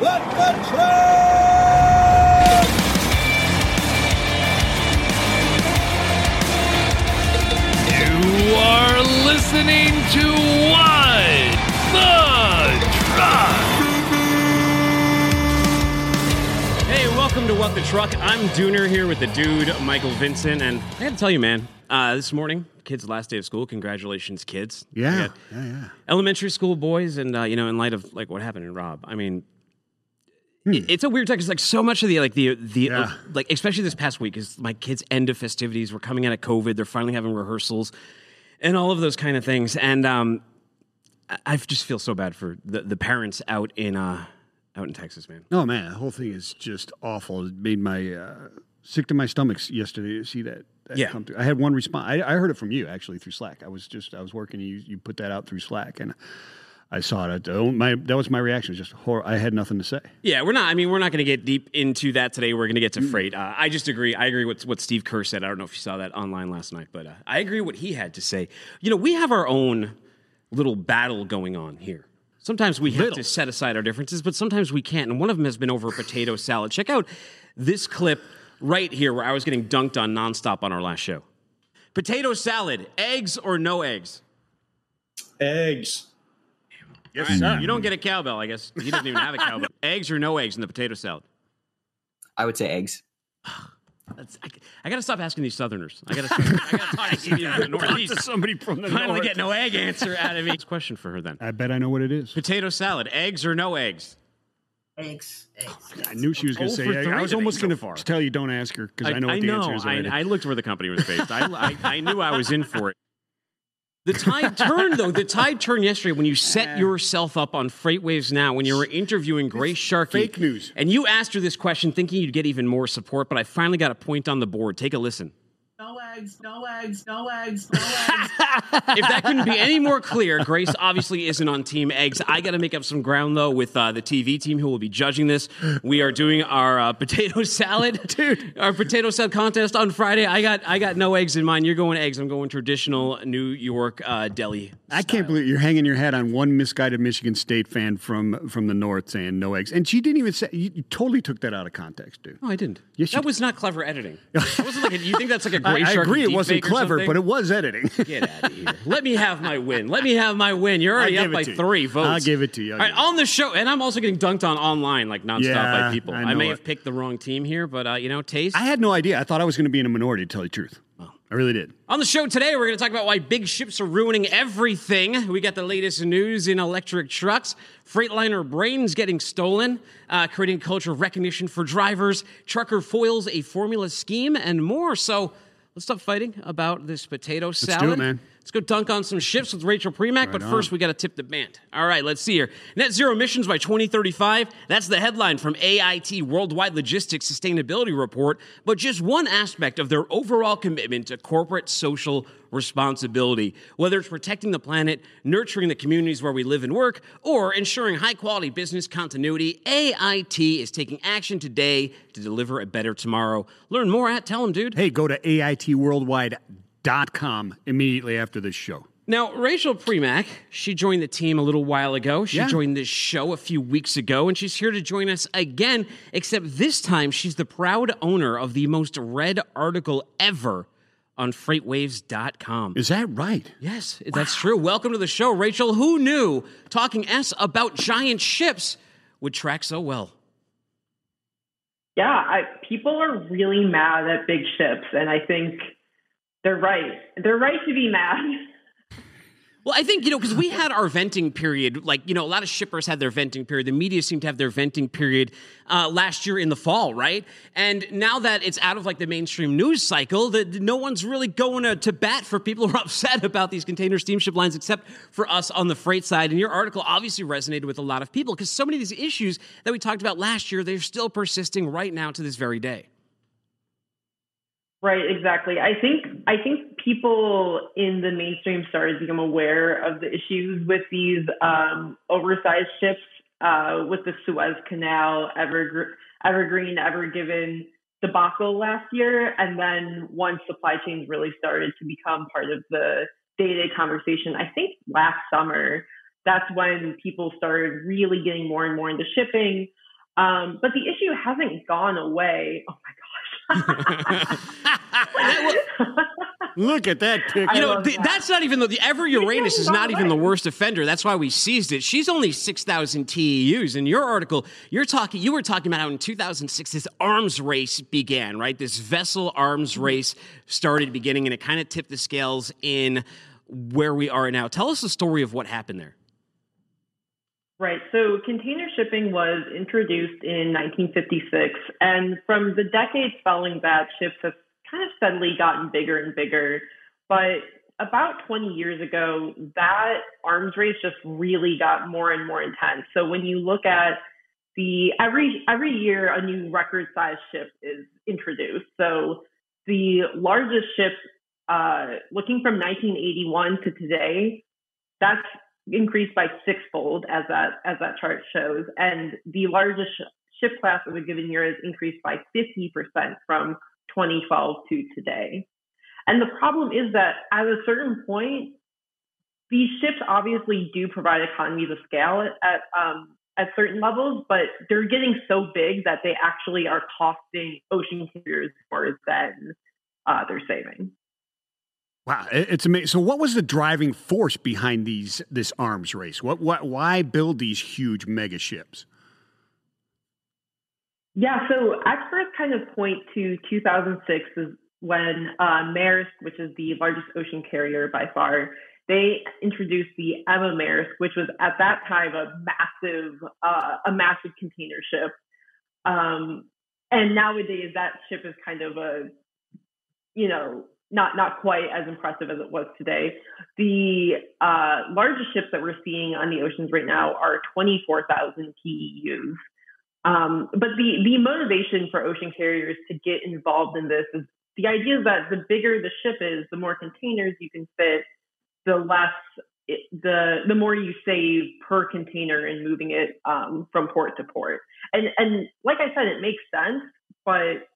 What the Truck! You are listening to What the Truck! Hey, welcome to What the Truck. I'm Dooner here with the dude, Michael Vincent, and I gotta tell you, man, this morning, kids' last day of school. Congratulations, kids. Yeah. Elementary school boys, and, in light of, like, what happened in Rob, I mean... It's a weird time because, like, so much of the especially this past week, is my kids' end of festivities. We're coming out of COVID. They're finally having rehearsals and all of those kind of things. And I just feel so bad for the parents out in Texas, man. Oh, man. The whole thing is just awful. It made my sick to my stomach yesterday to see that. Come through. I had one response. I heard it from you, actually, through Slack. I was working. You put that out through Slack, and I saw it. That was my reaction. It was just horror. I had nothing to say. Yeah, we're not going to get deep into that today. We're going to get to freight. I just agree. I agree with what Steve Kerr said. I don't know if you saw that online last night, but I agree what he had to say. You know, we have our own little battle going on here. Sometimes we have to set aside our differences, but sometimes we can't. And one of them has been over a potato salad. Check out this clip right here where I was getting dunked on nonstop on our last show. Potato salad, eggs or no eggs? Eggs. Yes, right. You don't get a cowbell, I guess. He doesn't even have a cowbell. Eggs or no eggs in the potato salad? I would say eggs. I got to stop asking these Southerners. I got to talk to somebody from the Northeast. Somebody from the Finally north. Get no egg answer out of me. Question for her then. I bet I know what it is. Potato salad. Eggs or no eggs? Eggs. Oh, I knew she was going to say eggs. I was almost going to tell you don't ask her because I know what the answer is already. I looked where the company was based. I knew I was in for it. The tide turned, though. The tide turned yesterday when you set yourself up on Freight Waves Now when you were interviewing Grace Sharkey. Fake news. And you asked her this question thinking you'd get even more support, but I finally got a point on the board. Take a listen. No eggs. If that couldn't be any more clear, Grace obviously isn't on Team Eggs. I got to make up some ground, though, with the TV team who will be judging this. We are doing our potato salad, our potato salad contest on Friday. I got no eggs in mine. You're going eggs. I'm going traditional New York deli style. I can't believe you're hanging your hat on one misguided Michigan State fan from the north saying no eggs, and she didn't even say. You totally took that out of context, dude. No, I didn't. Yes, that was not clever editing. That wasn't like you think that's like a. I agree it wasn't clever, but it was editing. Get out of here. Let me have my win. You're already up by 3 votes. I'll give it to you. All right, on the show, and I'm also getting dunked on online like nonstop by people. I may have picked the wrong team here, but, taste. I had no idea. I thought I was going to be in a minority, to tell you the truth. Well, I really did. On the show today, we're going to talk about why big ships are ruining everything. We got the latest news in electric trucks. Freightliner brains getting stolen, creating culture of recognition for drivers. Trucker foils a formula scheme and more. So... let's stop fighting about this potato salad. Let's do it, man. Let's go dunk on some ships with Rachel Premack, right, but first we got to tip the band. All right, let's see here. Net zero emissions by 2035. That's the headline from AIT Worldwide Logistics Sustainability Report, but just one aspect of their overall commitment to corporate social responsibility, whether it's protecting the planet, nurturing the communities where we live and work, or ensuring high-quality business continuity. AIT is taking action today to deliver a better tomorrow. Learn more at, tell them, dude. Hey, go to AITWorldwide.com immediately after this show. Now, Rachel Premack, she joined the team a little while ago. She joined this show a few weeks ago, and she's here to join us again, except this time she's the proud owner of the most read article ever on FreightWaves.com. Is that right? Yes, that's true. Welcome to the show, Rachel. Who knew talking S about giant ships would track so well? Yeah, people are really mad at big ships, and I think they're right. They're right to be mad. Well, I think, because we had our venting period. Like, a lot of shippers had their venting period. The media seemed to have their venting period last year in the fall, right? And now that it's out of, the mainstream news cycle, that no one's really going to bat for people who are upset about these container steamship lines, except for us on the freight side. And your article obviously resonated with a lot of people because so many of these issues that we talked about last year, they're still persisting right now to this very day. Right, exactly. I think people in the mainstream started to become aware of the issues with these oversized ships, with the Suez Canal, Evergreen, Evergiven debacle last year, and then once supply chains really started to become part of the day-to-day conversation, I think last summer, that's when people started really getting more and more into shipping. But the issue hasn't gone away. Oh my gosh. Look at that picture. You know, that's not even the Ever Uranus is not even the worst offender. That's why we seized it. She's only 6,000 TEUs. In your article, you were talking about how in 2006 this arms race began, right? This vessel arms race started beginning, and it kind of tipped the scales in where we are now. Tell us the story of what happened there. Right. So container shipping was introduced in 1956. And from the decades following that, ships have kind of steadily gotten bigger and bigger. But about 20 years ago, that arms race just really got more and more intense. So when you look at the every year, a new record size ship is introduced. So the largest ship, looking from 1981 to today, that's increased by sixfold, as that chart shows. And the largest ship class of a given year is increased by 50% from 2012 to today. And the problem is that at a certain point, these ships obviously do provide economies of scale at certain levels, but they're getting so big that they actually are costing ocean carriers more than they're saving. Wow, it's amazing. So what was the driving force behind this arms race? Why build these huge mega ships? Yeah, so experts kind of point to 2006 is when Maersk, which is the largest ocean carrier by far, they introduced the Emma Maersk, which was at that time a massive container ship. And nowadays that ship is kind of not quite as impressive as it was today. The largest ships that we're seeing on the oceans right now are 24,000 TEUs. But the motivation for ocean carriers to get involved in this is the idea that the bigger the ship is, the more containers you can fit, the more you save per container in moving it from port to port. And like I said, it makes sense, but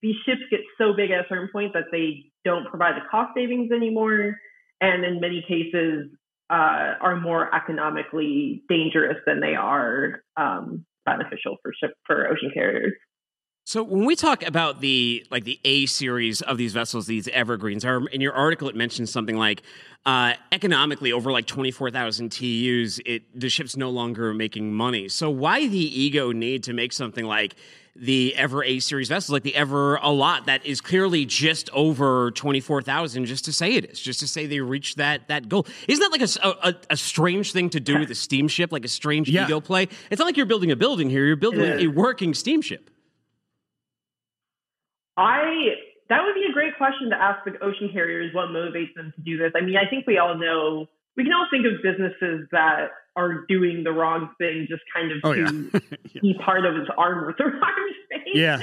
these ships get so big at a certain point that they don't provide the cost savings anymore, and in many cases are more economically dangerous than they are beneficial for ocean carriers. So when we talk about the A series of these vessels, these Evergreens, in your article it mentions something like economically over like 24,000 TEUs, the ship's no longer making money. So why the ego need to make something like the Ever A series vessels, like the Ever a lot that is clearly just over 24,000, just to say they reached that goal? Isn't that like a strange thing to do with a steamship, like a strange ego play? It's not like you're building a building here; you're building a working steamship. That would be a great question to ask the ocean carriers, what motivates them to do this. I mean, I think we can all think of businesses that are doing the wrong thing just kind of be part of its arm with the wrong thing. Yeah.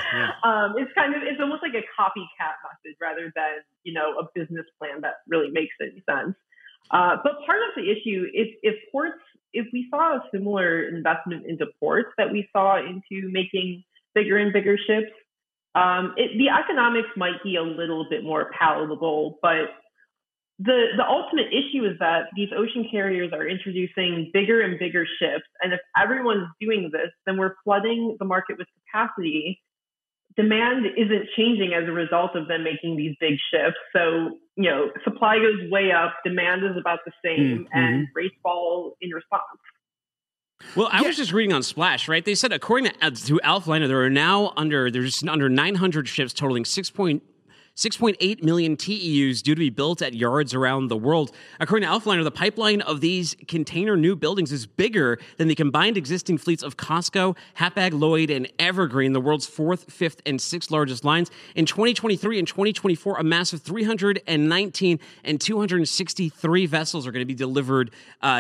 It's almost like a copycat method rather than, a business plan that really makes any sense. But part of the issue is if we saw a similar investment into ports that we saw into making bigger and bigger ships, the economics might be a little bit more palatable, but the ultimate issue is that these ocean carriers are introducing bigger and bigger ships. And if everyone's doing this, then we're flooding the market with capacity. Demand isn't changing as a result of them making these big ships. So, supply goes way up, demand is about the same, and rates fall in response. Well, I was just reading on Splash, right? They said, according to Alphaliner, there are now there's under 900 ships totaling 6.8 million TEUs due to be built at yards around the world. According to Alphaliner, the pipeline of these container new buildings is bigger than the combined existing fleets of Costco, Hapag Lloyd, and Evergreen, the world's 4th, 5th, and 6th largest lines. In 2023 and 2024, a massive 319 and 263 vessels are going to be delivered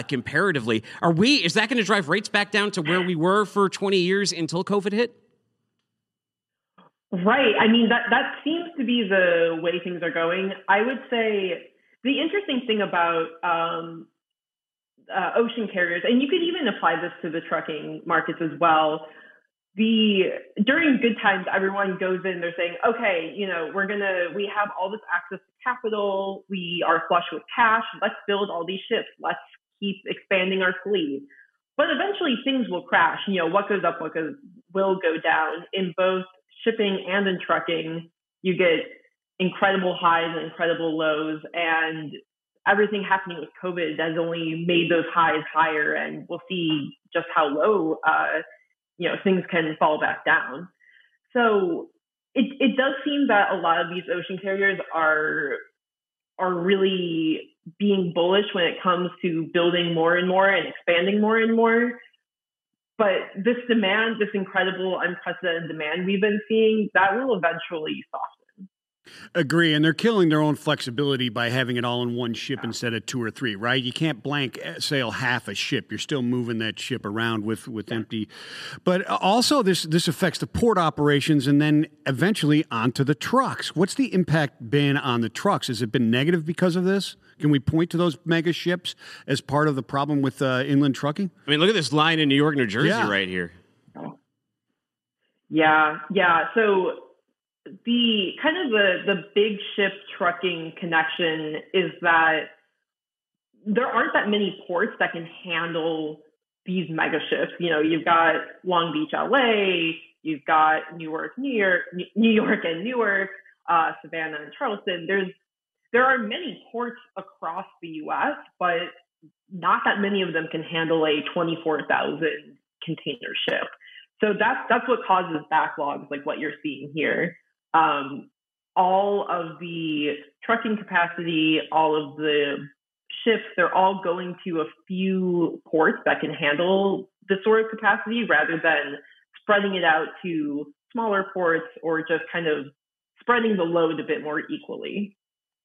comparatively. Is that going to drive rates back down to where we were for 20 years until COVID hit? Right. I mean, that seems to be the way things are going. I would say the interesting thing about ocean carriers, and you could even apply this to the trucking markets as well, during good times, everyone goes in, they're saying, okay, we have all this access to capital, we are flush with cash, let's build all these ships, let's keep expanding our fleet. But eventually things will crash. What goes up, will go down in both shipping and in trucking. You get incredible highs and incredible lows, and everything happening with COVID has only made those highs higher, and we'll see just how low, things can fall back down. So it does seem that a lot of these ocean carriers are really being bullish when it comes to building more and more and expanding more and more. But this demand, this incredible, unprecedented demand we've been seeing, that will eventually soften. Agree. And they're killing their own flexibility by having it all in one ship instead of two or three, right? You can't blank sail half a ship. You're still moving that ship around with empty. But also this affects the port operations and then eventually onto the trucks. What's the impact been on the trucks? Has it been negative because of this? Can we point to those mega ships as part of the problem with inland trucking? I mean, look at this line in New York, New Jersey right here. Yeah, yeah. So the kind of the big ship trucking connection is that there aren't that many ports that can handle these mega ships. You know, you've got Long Beach, LA, you've got New York and Newark, Savannah and Charleston. There are many ports across the U.S., but not that many of them can handle a 24,000 container ship. So that's what causes backlogs like what you're seeing here. All of the trucking capacity, all of the ships, they're all going to a few ports that can handle this sort of capacity rather than spreading it out to smaller ports or just kind of spreading the load a bit more equally.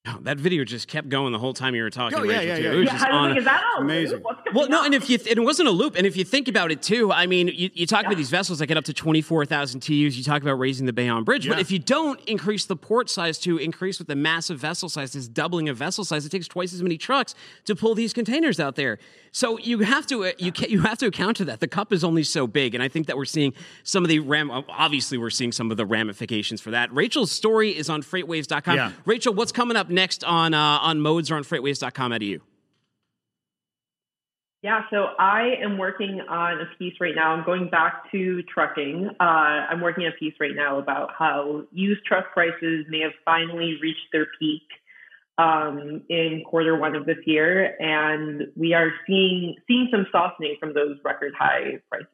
Oh, that video just kept going the whole time you were talking. Oh, Rachel, too. It was just on. Is that all? Amazing. Well, no, and it wasn't a loop. And if you think about it too, I mean, you talk about these vessels that get up to 24,000 TEUs. You talk about raising the Bayonne Bridge, but if you don't increase the port size to increase with the massive vessel size, this doubling of vessel size, it takes twice as many trucks to pull these containers out there. So you have to you have to account for that. The cup is only so big, and I think that we're seeing some of the ramifications for that. Rachel's story is on FreightWaves.com. Yeah. Rachel, what's coming up next on Modes or on FreightWaves.com at EU? Yeah, so I am working on a piece right now. I'm going back to trucking. I'm working on a piece right now about how used truck prices may have finally reached their peak in quarter one of this year, and we are seeing some softening from those record high prices.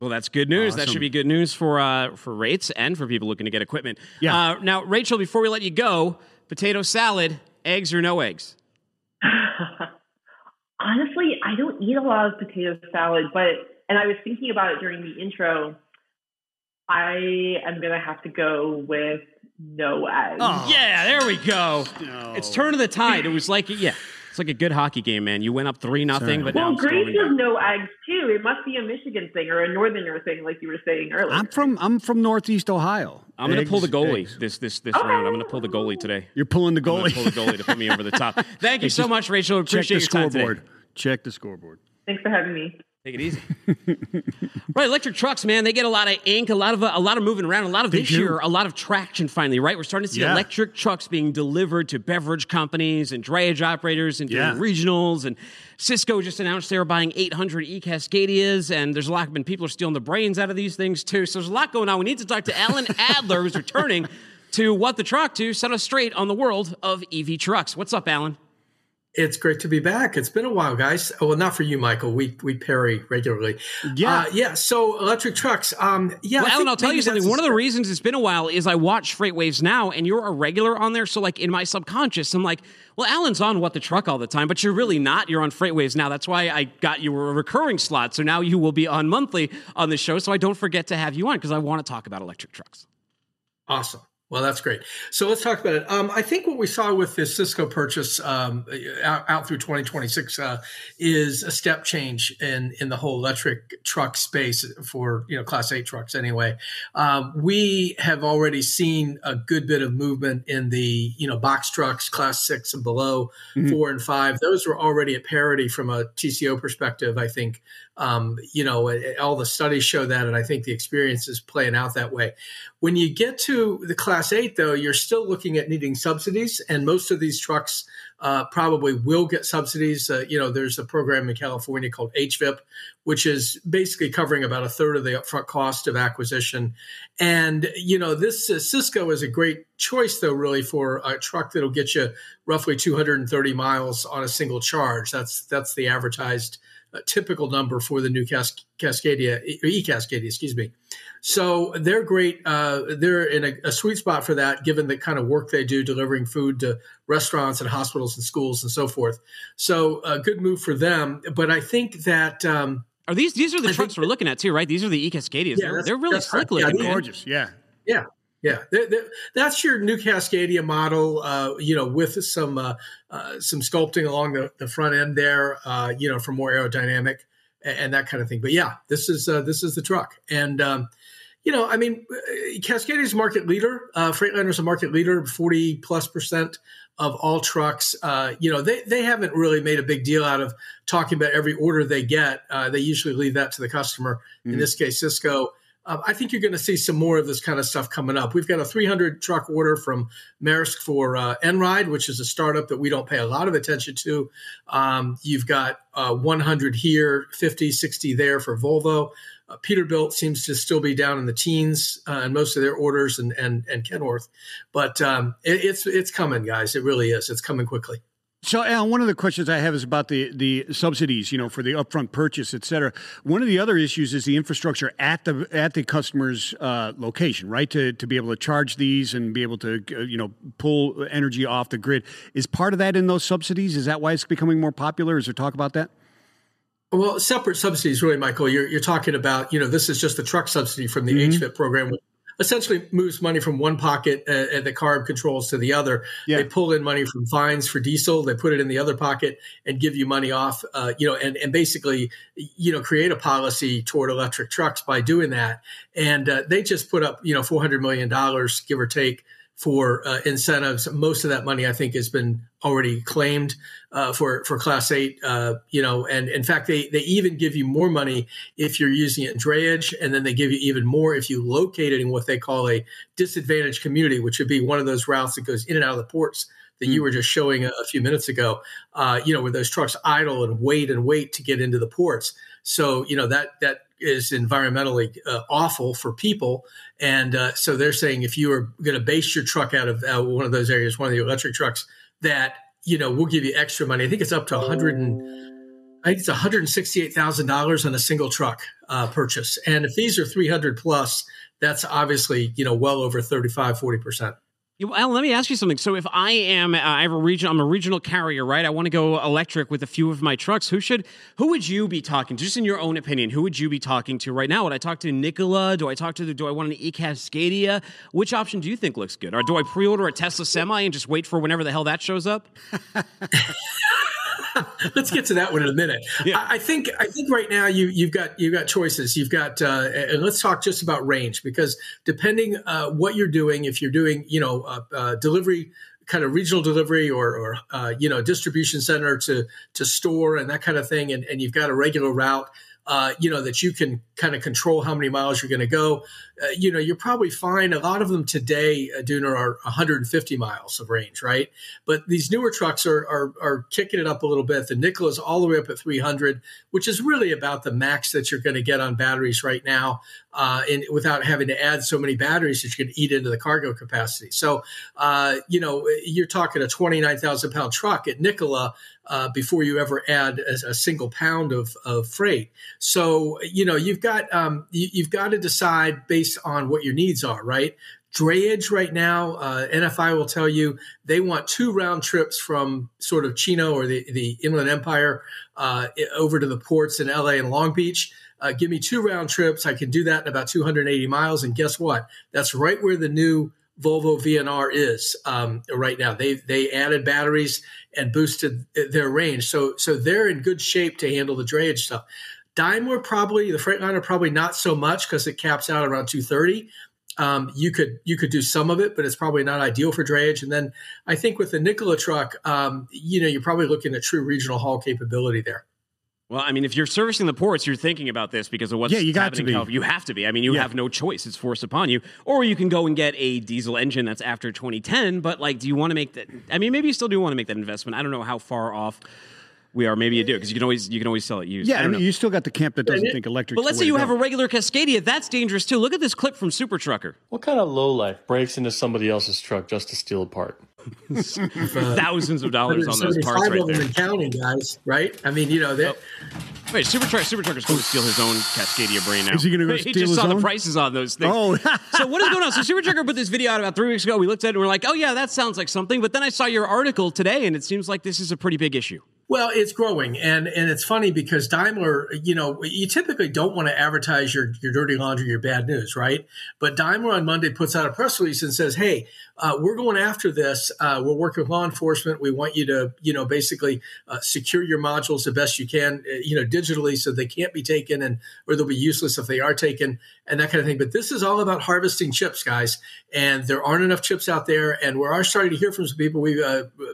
Well, that's good news. Awesome. That should be good news for rates and for people looking to get equipment. Yeah. Now, Rachel, before we let you go, potato salad, eggs or no eggs? Honestly, I don't eat a lot of potato salad, and I was thinking about it during the intro. I am going to have to go with no eggs. Oh. Yeah, there we go. No. It's turn of the tide. It was like, it's like a good hockey game, man. You went up 3-0, but now Grace has no eggs too. It must be a Michigan thing or a Northerner thing, like you were saying earlier. I'm from Northeast Ohio. I'm going to pull the goalie this round. I'm going to pull the goalie today. You're pulling the goalie? I'm going to pull the goalie to put me over the top. Thank you so much, Rachel. Appreciate your time today. Check the scoreboard. Thanks for having me. Take it easy. Right, electric trucks, man, they get a lot of ink, a lot of moving around, a lot of a lot of traction finally, right? We're starting to see electric trucks being delivered to beverage companies and drayage operators and doing regionals, and Sysco just announced they were buying 800 eCascadias, and there's a lot of people are stealing the brains out of these things too, so there's a lot going on. We need to talk to Alan Adler, who's returning to What the Truck to set us straight on the world of EV trucks. What's up, Alan? It's great to be back. It's been a while, guys. Well, not for you, Michael. We parry regularly. Yeah. So electric trucks. Well, Alan, I'll tell you something. One of the reasons it's been a while is I watch Freight Waves Now, and you're a regular on there. So, like, in my subconscious, I'm like, well, Alan's on What the Truck all the time, but you're really not. You're on Freight Waves Now. That's why I got you a recurring slot. So now you will be on monthly on the show. So I don't forget to have you on because I want to talk about electric trucks. Awesome. Well, that's great. So let's talk about it. I think what we saw with this Sysco purchase out through 2026 is a step change in the whole electric truck space for Class 8 trucks anyway. We have already seen a good bit of movement in the box trucks, Class 6 and below, 4 and 5. Those were already at parity from a TCO perspective, I think. All the studies show that, and I think the experience is playing out that way. When you get to the Class Class 8, though, you're still looking at needing subsidies, and most of these trucks probably will get subsidies. There's a program in California called HVIP, which is basically covering about a third of the upfront cost of acquisition. And, this Sysco is a great choice, though, really, for a truck that'll get you roughly 230 miles on a single charge. That's the advertised typical number for the new eCascadia. So they're great. They're in a sweet spot for that, given the kind of work they do delivering food to restaurants and hospitals and schools and so forth. So a good move for them. But I think that are these are the trucks we're looking at too, right? These are the eCascadias. Yeah, they're really slick looking, gorgeous. Yeah. Yeah. Yeah, that's your new Cascadia model, with some sculpting along the front end there, for more aerodynamic and that kind of thing. But yeah, this is the truck. And, Cascadia is a market leader. Freightliner is a market leader, 40+% of all trucks. They haven't really made a big deal out of talking about every order they get. They usually leave that to the customer. Mm-hmm. In this case, Sysco. I think you're going to see some more of this kind of stuff coming up. We've got a 300-truck order from Maersk for Enride, which is a startup that we don't pay a lot of attention to. You've got 100 here, 50, 60 there for Volvo. Peterbilt seems to still be down in the teens in most of their orders and Kenworth. But it's coming, guys. It really is. It's coming quickly. So, Al, one of the questions I have is about the subsidies, for the upfront purchase, et cetera. One of the other issues is the infrastructure at the customer's location, right? To be able to charge these and be able to, pull energy off the grid. Is part of that in those subsidies? Is that why it's becoming more popular? Is there talk about that? Well, separate subsidies, really, Michael. You're talking about, this is just the truck subsidy from the mm-hmm. HVIP program, which essentially moves money from one pocket and the CARB controls to the other. Yeah. They pull in money from fines for diesel. They put it in the other pocket and give you money off, and basically, create a policy toward electric trucks by doing that. And they just put up, $400 million, give or take, for incentives. Most of that money, I think, has been already claimed for Class 8, and in fact, they even give you more money if you're using it in drayage, and then they give you even more if you locate it in what they call a disadvantaged community, which would be one of those routes that goes in and out of the ports that you were just showing a few minutes ago, where those trucks idle and wait to get into the ports. So, that is environmentally awful for people. And so they're saying if you are going to base your truck out of one of those areas, one of the electric trucks, that, we'll give you extra money. I think it's up to $168,000 on a single truck purchase. And if these are 300 plus, that's obviously, well over 35-40%. Well, let me ask you something. So if I am, I'm a regional carrier, right? I want to go electric with a few of my trucks. Who would you be talking to? Just in your own opinion, who would you be talking to right now? Would I talk to Nikola? Do I want an eCascadia? Which option do you think looks good? Or do I pre-order a Tesla Semi and just wait for whenever the hell that shows up? Let's get to that one in a minute. Yeah. I think right now you've got choices. You've got and let's talk just about range, because depending what you're doing, if you're doing delivery, kind of regional delivery or distribution center to store and that kind of thing, and you've got a regular route, that you can kind of control how many miles you're going to go. You're probably fine. A lot of them today, Dooner, are 150 miles of range, right? But these newer trucks are kicking it up a little bit. The Nikola's all the way up at 300, which is really about the max that you're going to get on batteries right now, and without having to add so many batteries that you can eat into the cargo capacity. So, you're talking a 29,000-pound truck at Nikola before you ever add a single pound of freight. So, you've got to decide based on what your needs are, right? Drayage right now, NFI will tell you they want 2 round trips from sort of Chino or the Inland Empire over to the ports in LA and Long Beach. Give me 2 round trips. I can do that in about 280 miles. And guess what? That's right where the new Volvo VNR is right now. They added batteries and boosted their range. So they're in good shape to handle the drayage stuff. Daimler probably, the Freightliner probably not so much because it caps out around 230. You could do some of it, but it's probably not ideal for drayage. And then I think with the Nikola truck, you're probably looking at true regional haul capability there. Well, I mean, if you're servicing the ports, you're thinking about this because of what's happening in California. You have to be. I mean, you have no choice. It's forced upon you. Or you can go and get a diesel engine that's after 2010. But, like, do you want to make that? I mean, maybe you still do want to make that investment. I don't know how far off we are. Maybe you do, because you can always sell it used. Yeah, I mean, you still got the camp that doesn't think electric. But let's say you have a regular Cascadia. That's dangerous, too. Look at this clip from Super Trucker. What kind of lowlife breaks into somebody else's truck just to steal a part? Thousands of dollars on those parts right there. And counting, guys, right? I mean, you know that. Oh. Wait, Super Trucker's going to steal his own Cascadia brain now. Is he going to go steal his own? He just saw the prices on those things. Oh. So what is going on? So Super Trucker put this video out about 3 weeks ago. We looked at it and we're like, oh, yeah, that sounds like something. But then I saw your article today, and it seems like this is a pretty big issue. Well, it's growing, and it's funny because Daimler, you know, you typically don't want to advertise your dirty laundry, your bad news, right? But Daimler on Monday puts out a press release and says, hey, we're going after this. We're working with law enforcement. We want you to, you know, basically secure your modules the best you can, you know, digitally, so they can't be taken or they'll be useless if they are taken and that kind of thing. But this is all about harvesting chips, guys. And there aren't enough chips out there. And we're starting to hear from some people. We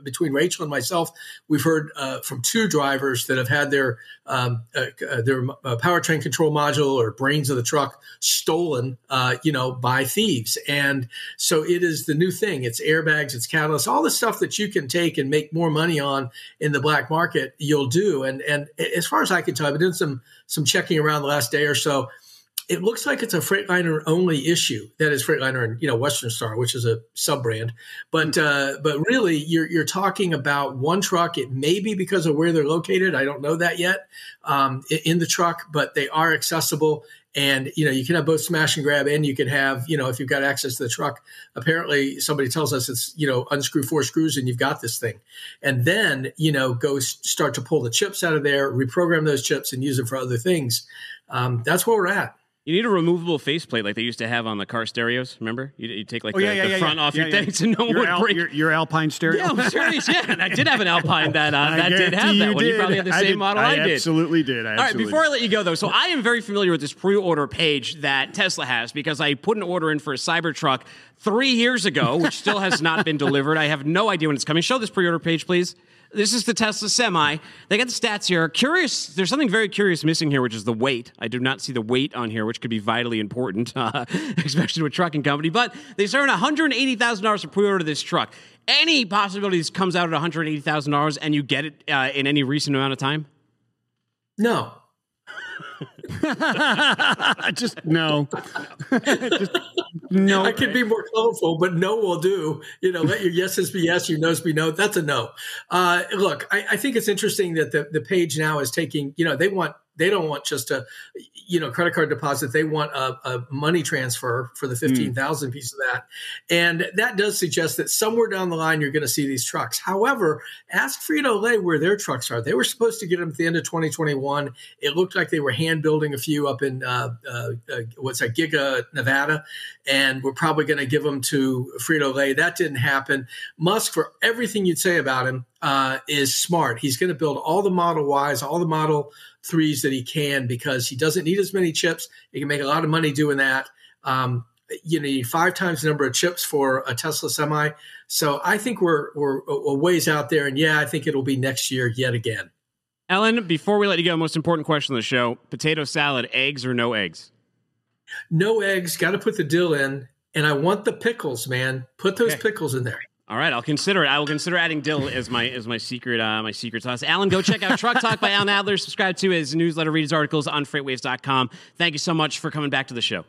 between Rachel and myself, we've heard from two drivers that have had their powertrain control module or brains of the truck stolen, you know, by thieves. And so it is the new thing. It's airbags, it's catalysts, all the stuff that you can take and make more money on in the black market, you'll do. And as far as I can tell, I've been doing some checking around the last day or so. It looks like it's a Freightliner only issue. That is Freightliner and, you know, Western Star, which is a sub brand. But really, you're talking about one truck. It may be because of where they're located. I don't know that yet in the truck, but they are accessible. And, you know, you can have both smash and grab, and you can have, you know, if you've got access to the truck, apparently somebody tells us it's, you know, unscrew 4 screws and you've got this thing. And then, you know, go start to pull the chips out of there, reprogram those chips and use them for other things. That's where we're at. You need a removable faceplate like they used to have on the car stereos. Remember, you take like the front off your thing, so no one would break your Alpine stereo. Yeah, I'm serious. Yeah, and I did have an Alpine that did have that one. You probably had the same model I did. Absolutely did. All right, before I let you go though, so I am very familiar with this pre-order page that Tesla has because I put an order in for a Cybertruck 3 years ago, which still has not been delivered. I have no idea when it's coming. Show this pre-order page, please. This is the Tesla Semi. They got the stats here. Curious, there's something very curious missing here, which is the weight. I do not see the weight on here, which could be vitally important, especially to a trucking company. But they started at $180,000 to pre-order this truck. Any possibility this comes out at $180,000 and you get it in any recent amount of time? No. Just no. Just no. I could be more colorful, but no will do. You know, let your yeses be yes, your nos be no. That's a no. Look, I think it's interesting that the page now is taking, you know, they don't want just a, you know, credit card deposit. They want a money transfer for the 15,000 piece of that. And that does suggest that somewhere down the line, you're going to see these trucks. However, ask Frito-Lay where their trucks are. They were supposed to get them at the end of 2021. It looked like they were hand building a few up in, Giga, Nevada. And we're probably going to give them to Frito-Lay. That didn't happen. Musk, for everything you'd say about him, is smart. He's going to build all the Model Ys, all the Model 3s that he can because he doesn't need as many chips. He can make a lot of money doing that. You need 5 times the number of chips for a Tesla Semi. So I think we're a ways out there. And yeah, I think it'll be next year yet again. Ellen, before we let you go, most important question of the show, potato salad, eggs or no eggs? No eggs. Got to put the dill in. And I want the pickles, man. Put those pickles in there. All right, I'll consider it. I will consider adding dill as my secret sauce. Alan, go check out Truck Talk by Alan Adler. Subscribe to his newsletter, read his articles on FreightWaves.com. Thank you so much for coming back to the show.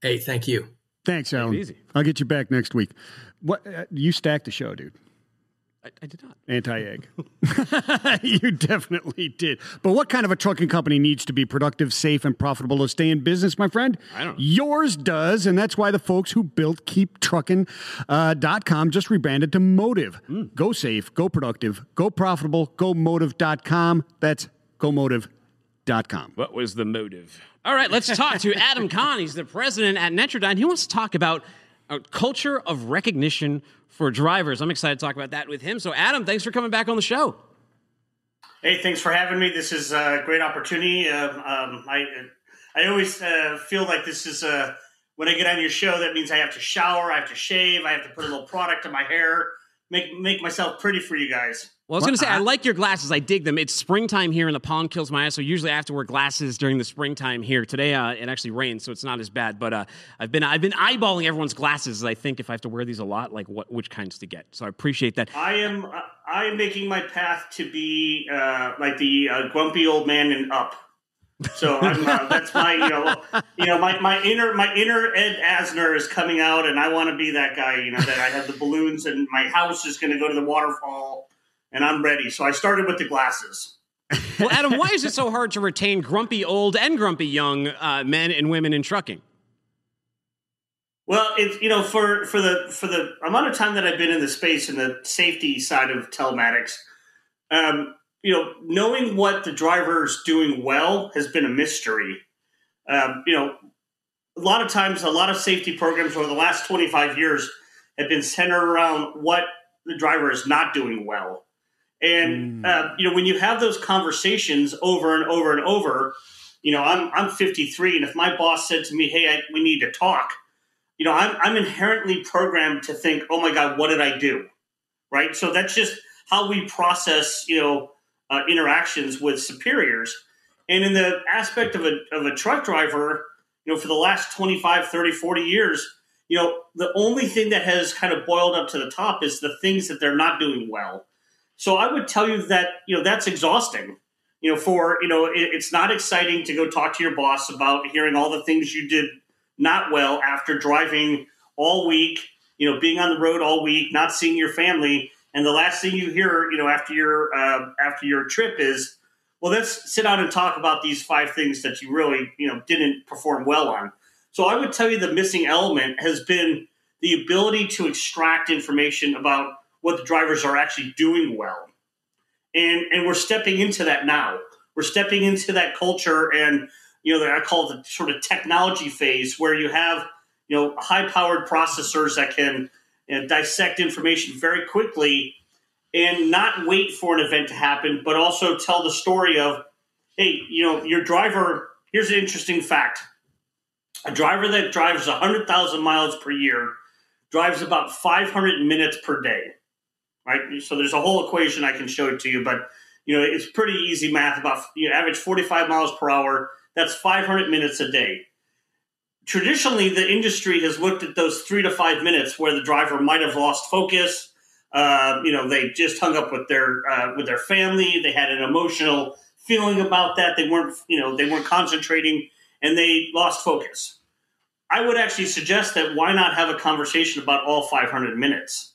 Hey, thank you. Thanks, Alan. Easy. I'll get you back next week. What you stacked the show, dude? I did not. Anti-egg. You definitely did. But what kind of a trucking company needs to be productive, safe, and profitable to stay in business, my friend? I don't know. Yours does, and that's why the folks who built KeepTruckin.com just rebranded to Motive. Go safe, go productive, go profitable, go motive.com. That's go motive.com. What was the motive? All right, let's talk to Adam Kahn. He's the president at Netradyne. He wants to talk about a culture of recognition for drivers. I'm excited to talk about that with him. So, Adam, thanks for coming back on the show. Hey, thanks for having me. This is a great opportunity. I always feel like this is, when I get on your show, that means I have to shower, I have to shave, I have to put a little product in my hair, make myself pretty for you guys. Well, I was going to say, I like your glasses. I dig them. It's springtime here, and the pollen kills my eyes, so usually I have to wear glasses during the springtime here. Today, it actually rains, so it's not as bad, but I've been eyeballing everyone's glasses. I think if I have to wear these a lot, like which kinds to get, so I appreciate that. I am making my path to be like the grumpy old man in Up. So I'm, that's my, my inner Ed Asner is coming out, and I want to be that guy, that I have the balloons and my house is going to go to the waterfall. And I'm ready. So I started with the glasses. Well, Adam, why is it so hard to retain grumpy old and grumpy young men and women in trucking? Well, it's, for the amount of time that I've been in the space and the safety side of telematics, knowing what the driver's doing well has been a mystery. A lot of times, a lot of safety programs over the last 25 years have been centered around what the driver is not doing well. And, when you have those conversations over and over and over, I'm 53. And if my boss said to me, hey, we need to talk, I'm inherently programmed to think, oh my God, what did I do? Right. So that's just how we process, interactions with superiors. And in the aspect of a truck driver, for the last 25, 30, 40 years, the only thing that has kind of boiled up to the top is the things that they're not doing well. So I would tell you that, that's exhausting, it's not exciting to go talk to your boss about hearing all the things you did not well after driving all week, being on the road all week, not seeing your family. And the last thing you hear, after your trip is, well, let's sit down and talk about these 5 things that you really, didn't perform well on. So I would tell you the missing element has been the ability to extract information about what the drivers are actually doing well. And we're stepping into that now. We're stepping into that culture and, I call it the sort of technology phase where you have, high-powered processors that can dissect information very quickly and not wait for an event to happen, but also tell the story of, hey, your driver, here's an interesting fact. A driver that drives 100,000 miles per year drives about 500 minutes per day, right? So there's a whole equation I can show it to you, but, it's pretty easy math. About average 45 miles per hour, that's 500 minutes a day. Traditionally, the industry has looked at those 3 to 5 minutes where the driver might have lost focus. They just hung up with their family. They had an emotional feeling about that. They weren't concentrating, and they lost focus. I would actually suggest that why not have a conversation about all 500 minutes?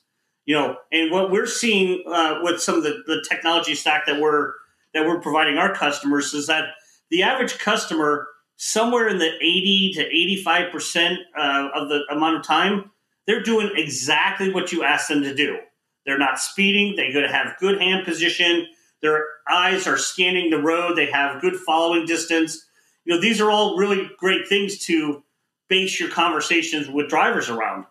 And what we're seeing with some of the technology stack that we're providing our customers is that the average customer, somewhere in the 80 to 85% of the amount of time, they're doing exactly what you ask them to do. They're not speeding. They're going to have good hand position. Their eyes are scanning the road. They have good following distance. These are all really great things to base your conversations with drivers around.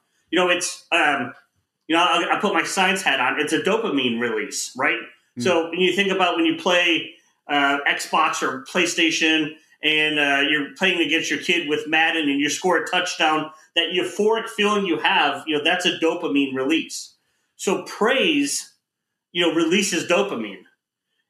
I put my science hat on. It's a dopamine release, right? Mm. So when you think about when you play Xbox or PlayStation and you're playing against your kid with Madden and you score a touchdown, that euphoric feeling you have, that's a dopamine release. So praise, releases dopamine.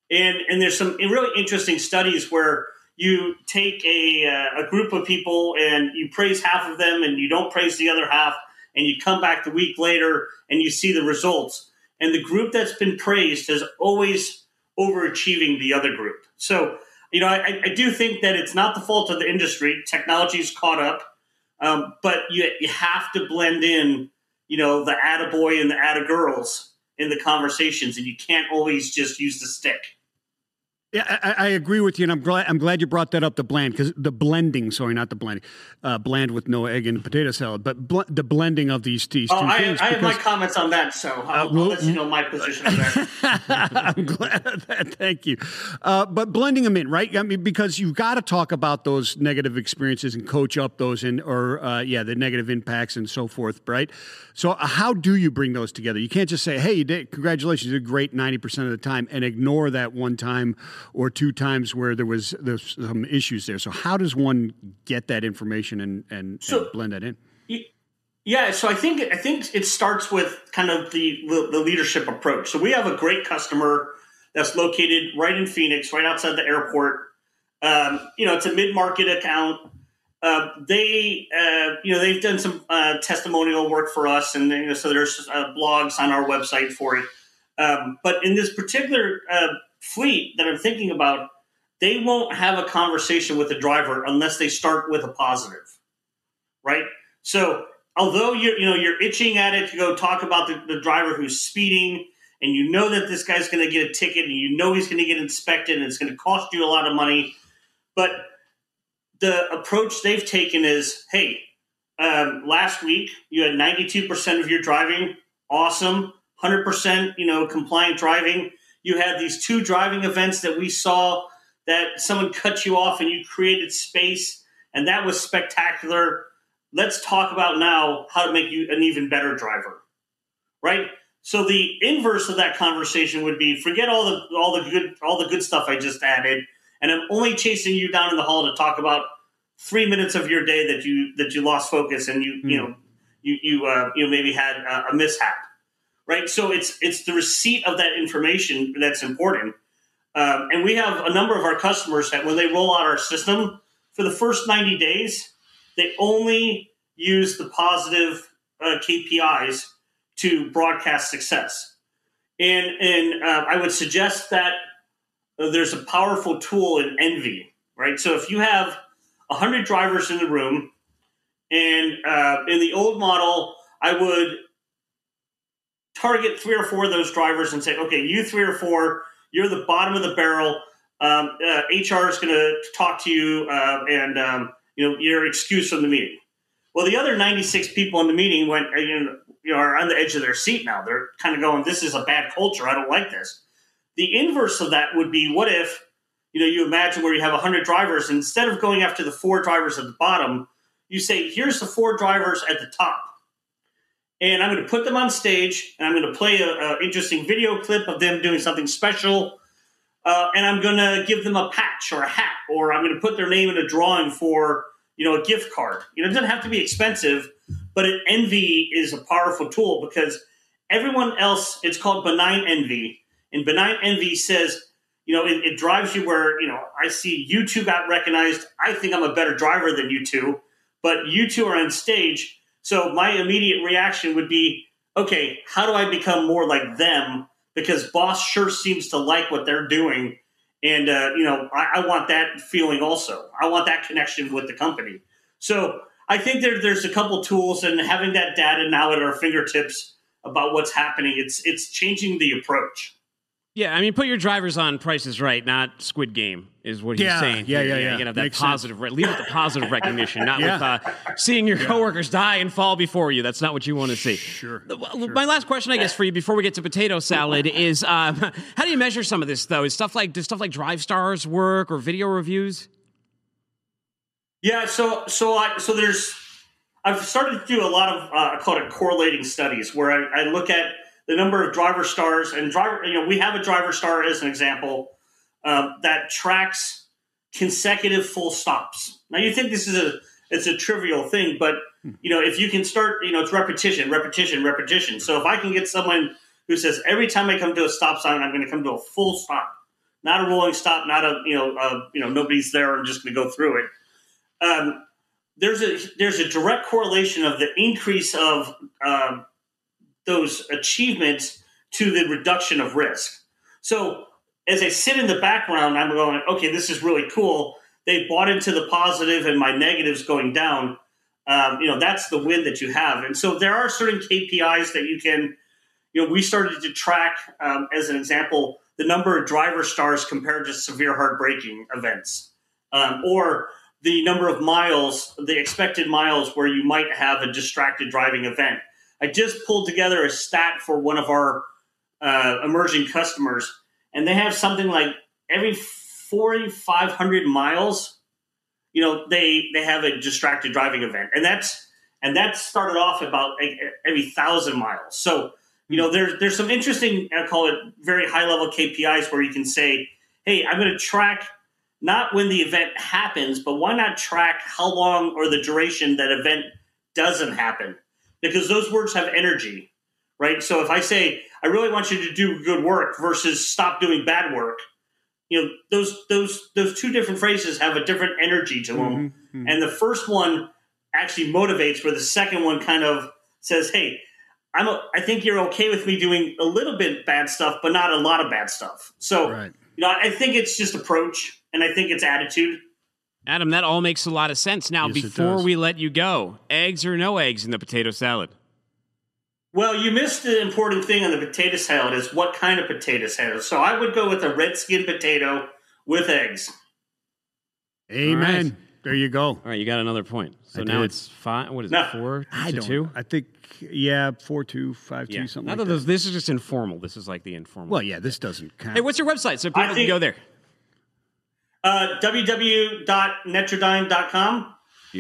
And there's some really interesting studies where you take a group of people and you praise half of them and you don't praise the other half, and you come back the week later and you see the results. And the group that's been praised is always overachieving the other group. So, I do think that it's not the fault of the industry. Technology's caught up, but you have to blend in, the attaboy and the attagirls in the conversations, and you can't always just use the stick. Yeah, I agree with you, and I'm glad you brought that up. Bland with no egg and potato salad, but the blending of these two things. I have my comments on that, so I'll let you know my position on that. I'm glad of that. Thank you. But blending them in, right? I mean, because you've got to talk about those negative experiences and coach up those the negative impacts and so forth, right? So how do you bring those together? You can't just say, "Hey, you did, congratulations, you did great 90% of the time," and ignore that one time or two times where there's some issues there. So how does one get that information and blend that in? Yeah, so I think it starts with kind of the leadership approach. So we have a great customer that's located right in Phoenix, right outside the airport. It's a mid-market account. They've done some testimonial work for us, and so there's blogs on our website for it. But in this particular fleet that I'm thinking about, they won't have a conversation with the driver unless they start with a positive, right? So although you're itching at it to go talk about the driver who's speeding, and you know that this guy's going to get a ticket, and you know he's going to get inspected, and it's going to cost you a lot of money, but the approach they've taken is, hey, last week you had 92% of your driving, awesome, 100%, compliant driving. You had these two driving events that we saw that someone cut you off and you created space, and that was spectacular. Let's talk about now how to make you an even better driver, right? So the inverse of that conversation would be, forget all the good stuff I just added, and I'm only chasing you down in the hall to talk about 3 minutes of your day that you lost focus and you maybe had a mishap, right? So it's the receipt of that information that's important. And we have a number of our customers that when they roll out our system, for the first 90 days, they only use the positive KPIs to broadcast success. And I would suggest that there's a powerful tool in envy, right? So if you have 100 drivers in the room, and in the old model, I would target 3 or 4 of those drivers and say, okay, you 3 or 4, you're the bottom of the barrel. HR is going to talk to you and you're excused from the meeting. Well, the other 96 people in the meeting are on the edge of their seat now. They're kind of going, this is a bad culture. I don't like this. The inverse of that would be, what if, you imagine where you have 100 drivers, and instead of going after the 4 drivers at the bottom, you say, here's the 4 drivers at the top. And I'm going to put them on stage, and I'm going to play an interesting video clip of them doing something special. And I'm going to give them a patch or a hat, or I'm going to put their name in a drawing for, a gift card. It doesn't have to be expensive, but envy is a powerful tool because everyone else, it's called benign envy. And benign envy says, it drives you where, I see you two got recognized. I think I'm a better driver than you two, but you two are on stage. So my immediate reaction would be, okay, how do I become more like them? Because boss sure seems to like what they're doing. And, I want that feeling also. I want that connection with the company. So I think there's a couple tools, and having that data now at our fingertips about what's happening, it's changing the approach. Yeah, I mean, put your drivers on Price is Right, not Squid Game, is what he's saying. Yeah. You know, that positive, lead with the positive recognition, not with seeing your coworkers die and fall before you. That's not what you want to see. Sure. My last question, I guess, for you before we get to potato salad is, how do you measure some of this, though? Does stuff like Drive Stars work or video reviews? Yeah, I've started to do a lot of I call it correlating studies, where I look at the number of driver stars and we have a driver star as an example that tracks consecutive full stops. Now you think this is a trivial thing, but if you can start, it's repetition. So if I can get someone who says every time I come to a stop sign, I'm going to come to a full stop, not a rolling stop, not a nobody's there, I'm just going to go through it. There's a direct correlation of the increase of those achievements to the reduction of risk. So as I sit in the background, I'm going, okay, this is really cool. They bought into the positive and my negative's going down. That's the win that you have. And so there are certain KPIs that you can, we started to track, as an example, the number of driver stars compared to severe hard braking events, or the number of miles, the expected miles where you might have a distracted driving event. I just pulled together a stat for one of our emerging customers, and they have something like every 4,500 miles, they have a distracted driving event, and that started off about every 1,000 miles. So there's some interesting, I call it very high level KPIs where you can say, hey, I'm going to track not when the event happens, but why not track how long or the duration that event doesn't happen. because those words have energy, right? So if I say, I really want you to do good work versus stop doing bad work, you know, those two different phrases have a different energy to them. Mm-hmm. And the first one actually motivates, where the second one kind of says, hey, I think you're okay with me doing a little bit bad stuff, but not a lot of bad stuff. So, right. You know, I think it's just approach, and I think it's attitude. Adam, that all makes a lot of sense. Now, yes, before we let you go, eggs or no eggs in the potato salad? Well, you missed the important thing on the potato salad is what kind of potato salad. So I would go with a red skin potato with eggs. Amen. Right. There you go. All right, you got another point. So now it's five. What is it? 4-2. I think, yeah, 4-2, 5-2, yeah. Something. Not like that. This is just informal. This is like the informal. Well, yeah, this doesn't count. Hey, what's your website? So people can go there. www.netrodyne.com.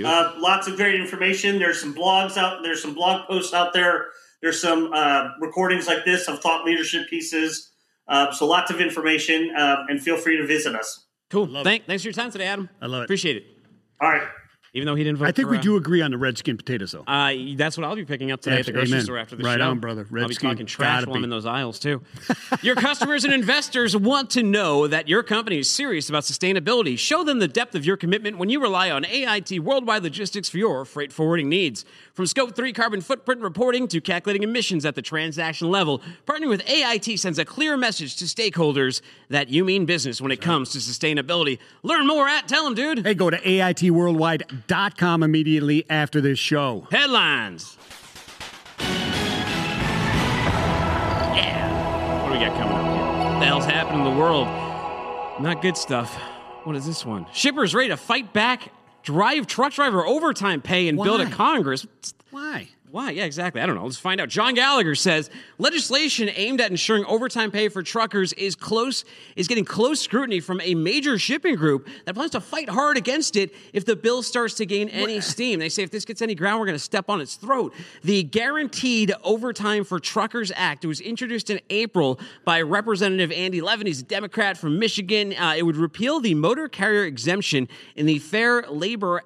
Lots of great information. There's some blogs out. There's some blog posts out there. There's some recordings like this of thought leadership pieces. So lots of information, and feel free to visit us. Cool. Thanks for your time today, Adam. I love it. Appreciate it. All right. Even though he didn't vote, I think we do agree on the red skin potatoes, though. That's what I'll be picking up today at the grocery store after the show. Right on, brother. Red skin. I'll be talking trash while I'm in those aisles, too. Your customers and investors want to know that your company is serious about sustainability. Show them the depth of your commitment when you rely on AIT Worldwide Logistics for your freight forwarding needs. From Scope 3 carbon footprint reporting to calculating emissions at the transaction level, partnering with AIT sends a clear message to stakeholders that you mean business when it comes to sustainability. Learn more at Tell Them, Dude. Hey, go to AITWorldwide.com immediately after this show. Headlines. Yeah. What do we got coming up here? What the hell's happening in the world? Not good stuff. What is this one? Shippers ready to fight back, drive truck driver overtime pay, and build a Congress. Why? Why? Yeah, exactly. I don't know. Let's find out. John Gallagher says legislation aimed at ensuring overtime pay for truckers is getting close scrutiny from a major shipping group that plans to fight hard against it if the bill starts to gain any steam. They say if this gets any ground, we're going to step on its throat. The Guaranteed Overtime for Truckers Act was introduced in April by Representative Andy Levin. He's a Democrat from Michigan. It would repeal the motor carrier exemption in the Fair Labor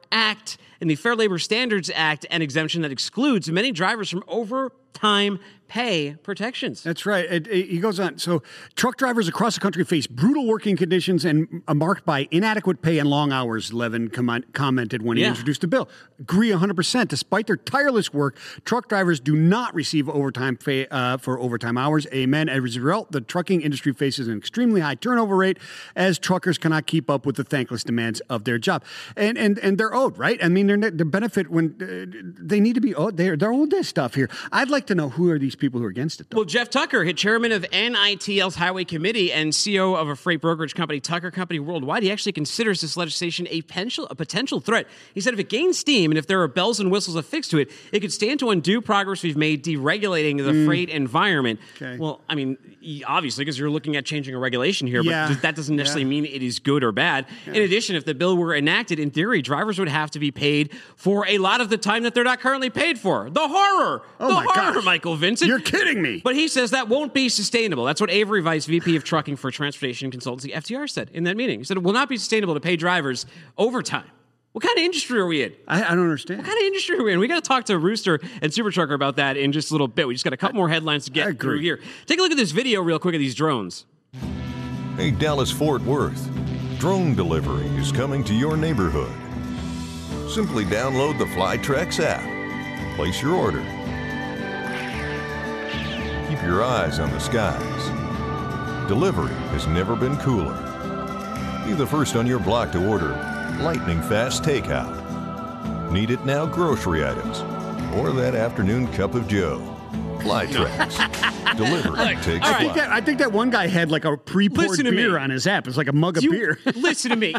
Standards Act, an exemption that excludes many drivers from overtime pay protections. That's right. He goes on. So truck drivers across the country face brutal working conditions and are marked by inadequate pay and long hours, Levin commented when he introduced the bill. Agree 100%. Despite their tireless work, truck drivers do not receive overtime pay for overtime hours. Amen. As a result, the trucking industry faces an extremely high turnover rate as truckers cannot keep up with the thankless demands of their job. And they're owed, right? I mean, their benefit when they need to be owed, they're owed this stuff here. I'd like to know who are these people who are against it, though. Well, Jeff Tucker, chairman of NITL's Highway Committee and CEO of a freight brokerage company, Tucker Company Worldwide, he actually considers this legislation a potential threat. He said if it gains steam and if there are bells and whistles affixed to it, it could stand to undo progress we've made deregulating the freight environment. Okay. Well, I mean, obviously, because you're looking at changing a regulation here, but that doesn't necessarily mean it is good or bad. Yeah. In addition, if the bill were enacted, in theory, drivers would have to be paid for a lot of the time that they're not currently paid for. The horror! Oh my gosh. Michael Vincent. You're kidding me. But he says that won't be sustainable. That's what Avery Weiss, VP of Trucking for Transportation Consultancy, FTR, said in that meeting. He said it will not be sustainable to pay drivers overtime. What kind of industry are we in? I don't understand. What kind of industry are we in? We got to talk to Rooster and Super Trucker about that in just a little bit. We just got a couple more headlines to get through here. Take a look at this video real quick of these drones. Hey, Dallas-Fort Worth. Drone delivery is coming to your neighborhood. Simply download the Flytrex app. Place your order. Keep your eyes on the skies. Delivery has never been cooler. Be the first on your block to order lightning-fast takeout. Need it now grocery items or that afternoon cup of joe. Flytrex. Delivery takes flight. I think that one guy had like a pre-poured beer on his app. It's like a mug of beer. Listen to me.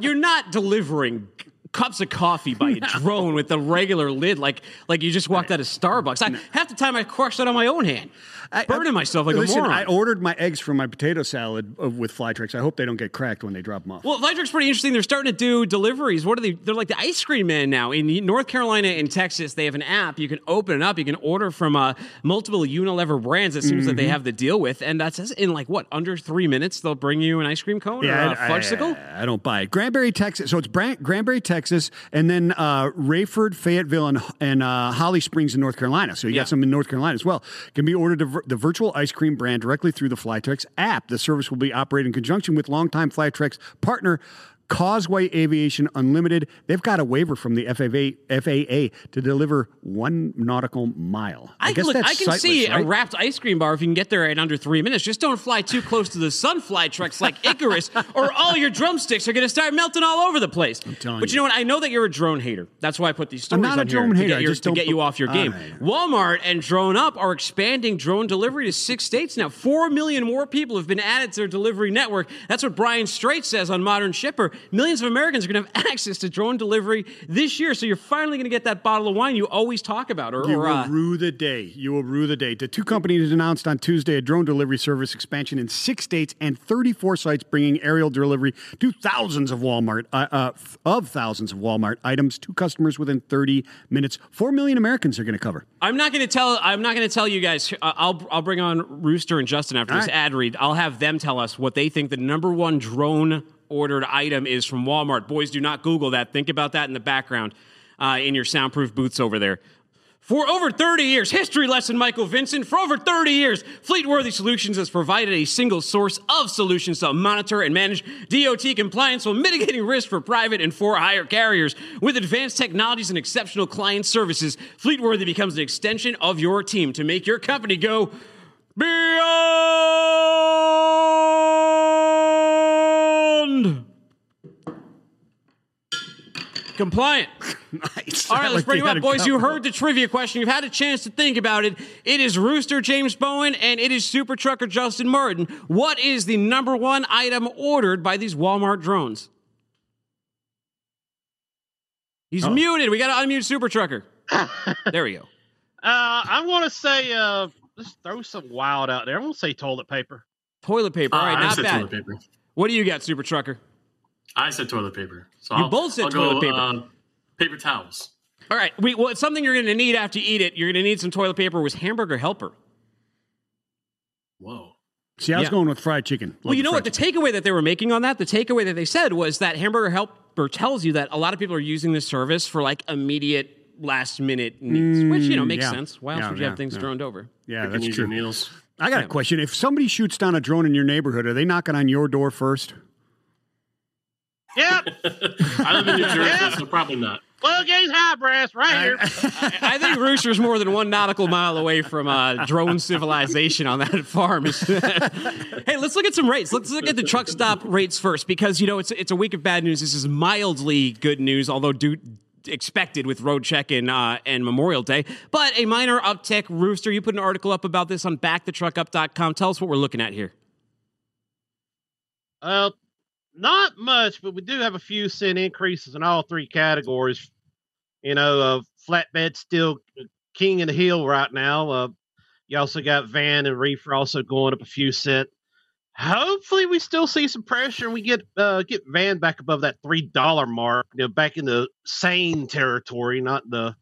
You're not delivering cups of coffee by a drone with the regular lid, like you just walked out of Starbucks. Half the time I crushed that on my own hand, burning myself like a moron. I ordered my eggs for my potato salad with Flytrex. I hope they don't get cracked when they drop them off. Well, Flytrex is pretty interesting. They're starting to do deliveries. What are they? They're like the ice cream man now. In North Carolina and Texas, they have an app. You can open it up. You can order from multiple Unilever brands. It seems that they have the deal with. And that says in under 3 minutes, they'll bring you an ice cream cone or a fudgesicle? I don't buy it. Granbury, Texas. So it's Granbury, Texas. Texas, and then Rayford, Fayetteville, and Holly Springs in North Carolina. So you got some in North Carolina as well. Can be ordered to the virtual ice cream brand directly through the Flytrex app. The service will be operated in conjunction with longtime Flytrex partner Causeway Aviation Unlimited. They've got a waiver from the FAA to deliver 1 nautical mile. I can see a wrapped ice cream bar if you can get there in under 3 minutes. Just don't fly too close to the sun, Flytrex, like Icarus, or all your drumsticks are going to start melting all over the place. I'm telling you. But you know what? I know that you're a drone hater. That's why I put these stories on here. I'm not a drone hater. To get you off your game. Right. Walmart and Drone Up are expanding drone delivery to 6 states now. 4 million more people have been added to their delivery network. That's what Brian Strait says on Modern Shipper. Millions of Americans are going to have access to drone delivery this year, so you're finally going to get that bottle of wine you always talk about. You will rue the day. The two companies announced on Tuesday a drone delivery service expansion in 6 states and 34 sites, bringing aerial delivery to thousands of Walmart items to customers within 30 minutes. 4 million Americans are going to cover. I'm not going to tell you guys. I'll bring on Rooster and Justin after this ad read. I'll have them tell us what they think the #1 drone ordered item is from Walmart. Boys, do not Google that. Think about that in the background in your soundproof booths over there. For over 30 years, history lesson Michael Vincent, for over 30 years, Fleetworthy Solutions has provided a single source of solutions to monitor and manage DOT compliance while mitigating risk for private and for-hire carriers. With advanced technologies and exceptional client services, Fleetworthy becomes an extension of your team to make your company go beyond compliant. Nice. All right, let's bring you up, boys. You heard the trivia question. You've had a chance to think about it. It is Rooster James Bowen, and it is Super Trucker Justin Martin. What is the #1 item ordered by these Walmart drones? He's muted. We got to unmute Super Trucker. There we go. I'm going to say... let's throw some wild out there. I won't say toilet paper. Toilet paper. All right, not bad. Toilet paper. What do you got, Super Trucker? I said toilet paper. So you both said toilet paper. Paper towels. All right. Well, it's something you're going to need after you eat it. You're going to need some toilet paper. Was Hamburger Helper? Whoa. See, I was going with fried chicken. Well, you know what? The takeaway that they were making on that, the takeaway that they said was that Hamburger Helper tells you that a lot of people are using this service for like immediate last-minute needs, which, you know, makes sense. Why else would you have things droned over? Yeah, that's true. Meals. I got a question. If somebody shoots down a drone in your neighborhood, are they knocking on your door first? Yep. I live in New Jersey, so probably not. Well, gaze high brass right here. I think Rooster's more than 1 nautical mile away from drone civilization on that farm. Hey, let's look at some rates. Let's look at the truck stop rates first, because, you know, it's a week of bad news. This is mildly good news, although expected with road check and Memorial Day, but a minor uptick. Rooster, you put an article up about this on backthetruckup.com. Tell us what we're looking at here. Not much, but we do have a few cent increases in all 3 categories. You know, flatbed still king of the hill right now. You also got van and reefer also going up a few cent. Hopefully we still see some pressure and we get van back above that $3 mark, you know, back in the sane territory, not the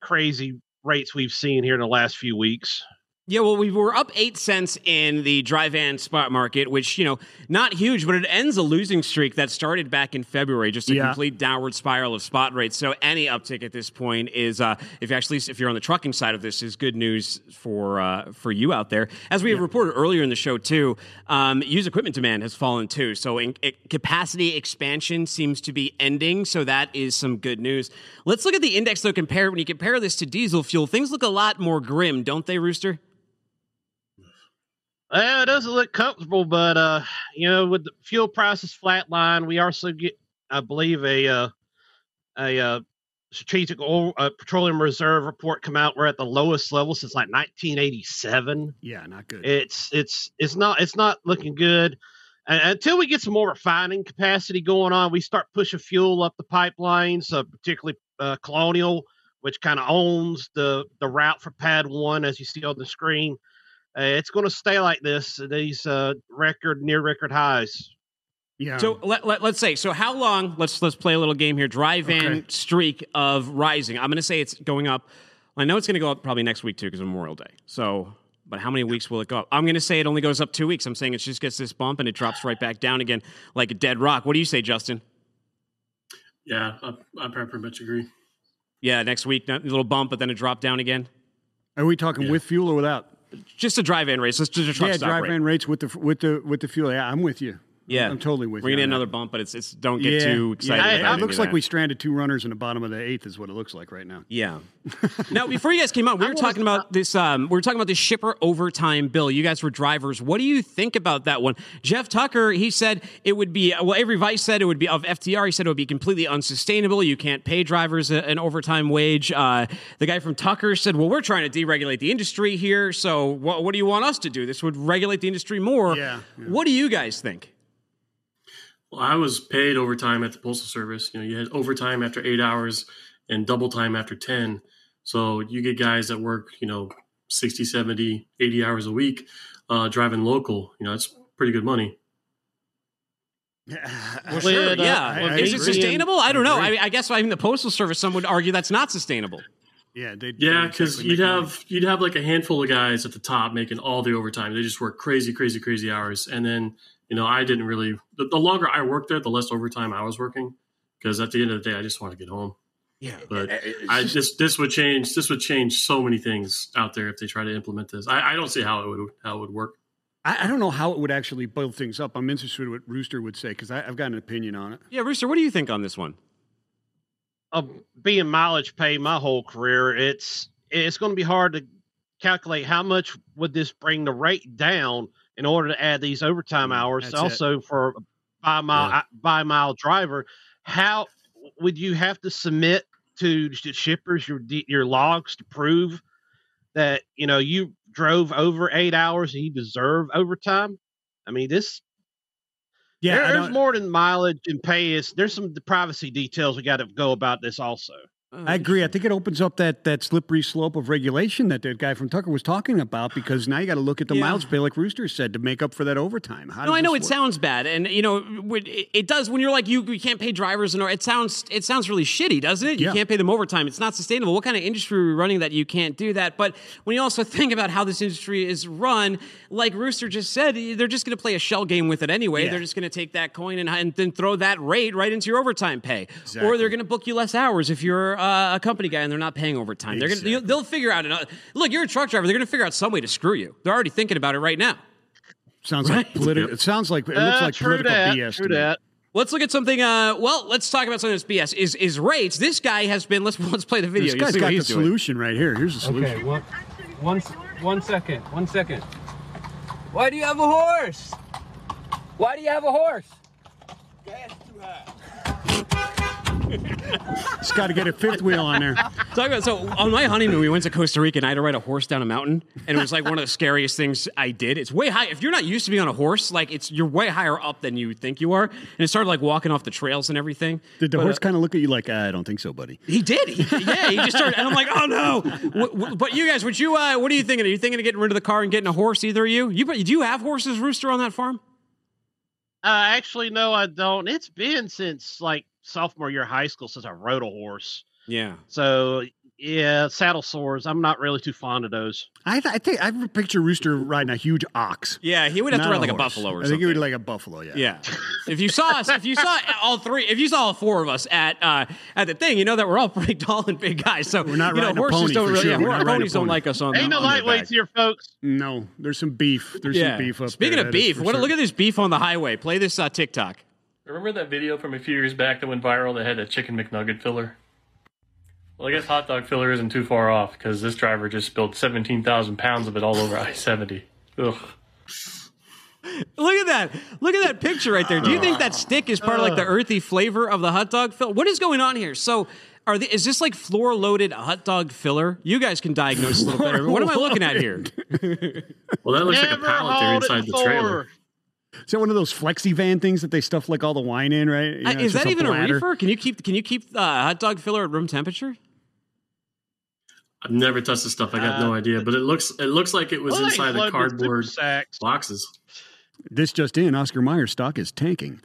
crazy rates we've seen here in the last few weeks. Yeah, well, we were up 8 cents in the dry van spot market, which, you know, not huge, but it ends a losing streak that started back in February, just a complete downward spiral of spot rates. So any uptick at this point is, if you're on the trucking side of this, is good news for you out there. As we had reported earlier in the show, too, used equipment demand has fallen, too. So capacity expansion seems to be ending, so that is some good news. Let's look at the index, though. When you compare this to diesel fuel, things look a lot more grim, don't they, Rooster? Well, it doesn't look comfortable, but, you know, with the fuel prices flatline, we also get, I believe, a strategic oil, petroleum reserve report come out. We're at the lowest level since like 1987. Yeah, not good. It's not looking good. And until we get some more refining capacity going on, we start pushing fuel up the pipelines, particularly Colonial, which kind of owns the route for Pad 1, as you see on the screen. It's going to stay like this, these near record highs. Yeah. So let's say, so how long, let's play a little game here. Dry van streak of rising. I'm going to say it's going up. I know it's going to go up probably next week, too, because of Memorial Day. So, but how many weeks will it go up? I'm going to say it only goes up 2 weeks. I'm saying it just gets this bump and it drops right back down again like a dead rock. What do you say, Justin? Yeah, I pretty much agree. Yeah, next week, a little bump, but then a drop down again. Are we talking with fuel or without? Just a drive-in rates. Let's just truck stop drive-in rates with the fuel. Yeah, I'm with you. Yeah, I'm totally with you. We're gonna get another bump, but it's don't get too excited. Yeah, about it looks like we stranded two runners in the bottom of the eighth, is what it looks like right now. Yeah. Now, before you guys came on, we were talking about this shipper overtime bill. You guys were drivers. What do you think about that one? Jeff Tucker, he said it would be Avery Vice said it would be of FTR. He said it would be completely unsustainable. You can't pay drivers an overtime wage. The guy from Tucker said, "Well, we're trying to deregulate the industry here. So what do you want us to do? This would regulate the industry more." Yeah. What do you guys think? Well, I was paid overtime at the Postal Service. You know, you had overtime after 8 hours and double time after 10. So you get guys that work, 60, 70, 80 hours a week driving local. That's pretty good money. Well, sure, yeah. Is it sustainable? I don't know. I guess the Postal Service, some would argue that's not sustainable. Yeah, because you'd have like a handful of guys at the top making all the overtime. They just work crazy, crazy, crazy hours. And then I didn't really – the longer I worked there, the less overtime I was working, because at the end of the day, I just wanted to get home. Yeah. But this would change so many things out there if they try to implement this. I don't see how it would work. I don't know how it would actually build things up. I'm interested in what Rooster would say, because I've got an opinion on it. Yeah, Rooster, what do you think on this one? Being mileage paid my whole career, it's going to be hard to calculate how much would this bring the rate down in order to add these overtime hours. That's also it. For a by mile driver, how would you have to submit to shippers your logs to prove that, you drove over 8 hours and you deserve overtime? I mean, there's more than mileage and pay. There's some privacy details we got to go about this also. I agree. I think it opens up that slippery slope of regulation that the guy from Tucker was talking about, because now you got to look at the miles pay, like Rooster said, to make up for that overtime. I know it sounds bad, and it does. When you're like you can't pay drivers, and it sounds really shitty, doesn't it? You can't pay them overtime. It's not sustainable. What kind of industry are we running that you can't do that? But when you also think about how this industry is run, like Rooster just said, they're just going to play a shell game with it anyway. Yeah. They're just going to take that coin and then throw that rate right into your overtime pay, exactly. Or they're going to book you less hours if you're a company guy and they're not paying overtime. Exactly. They'll figure out another. Look, you're a truck driver. They're going to figure out some way to screw you. They're already thinking about it right now. Sounds right? Like political. It sounds like it looks like political BS. True that. Let's look at something. Let's talk about something that's BS. Is rates? This guy has been. Let's play the video. This guy's got the solution right here. Here's the solution. Okay. One second. Why do you have a horse? Gas too high. Just got to get a fifth wheel on there. So on my honeymoon, we went to Costa Rica, and I had to ride a horse down a mountain, and it was like one of the scariest things I did. It's way high. If you're not used to being on a horse, you're way higher up than you think you are. And it started walking off the trails and everything. Did the horse kind of look at you like, I don't think so, buddy? He did. He just started, and I'm like, oh no. But you guys, what are you thinking? Are you thinking of getting rid of the car and getting a horse? Either of you? Do you have horses, Rooster, on that farm? Actually, no, I don't. It's been since sophomore year of high school since I rode a horse. Yeah. So saddle sores. I'm not really too fond of those. I think I picture Rooster riding a huge ox. Yeah, he would have to ride a buffalo or something. I think he would like a buffalo. Yeah. Yeah. If you saw all four of us at the thing, that we're all pretty tall and big guys. So we're not riding horses. Ponies don't like us on. Ain't no lightweights here, folks. No, there's some beef. There's some beef up there. Speaking of beef, look at this beef on the highway. Play this TikTok. Remember that video from a few years back that went viral that had a chicken McNugget filler? Well, I guess hot dog filler isn't too far off, because this driver just spilled 17,000 pounds of it all over I-70. Ugh. Look at that. Look at that picture right there. Do you think that stick is part of the earthy flavor of the hot dog filler? What is going on here? So is this floor-loaded hot dog filler? You guys can diagnose a little better. What am I looking at here? Well, that looks like a pallet there inside the trailer. Is that one of those flexi van things that they stuff all the wine in, right? Is that even a reefer? Can you keep hot dog filler at room temperature? I've never touched this stuff. I got no idea, but it looks like it was inside the cardboard boxes. This just in: Oscar Mayer stock is tanking.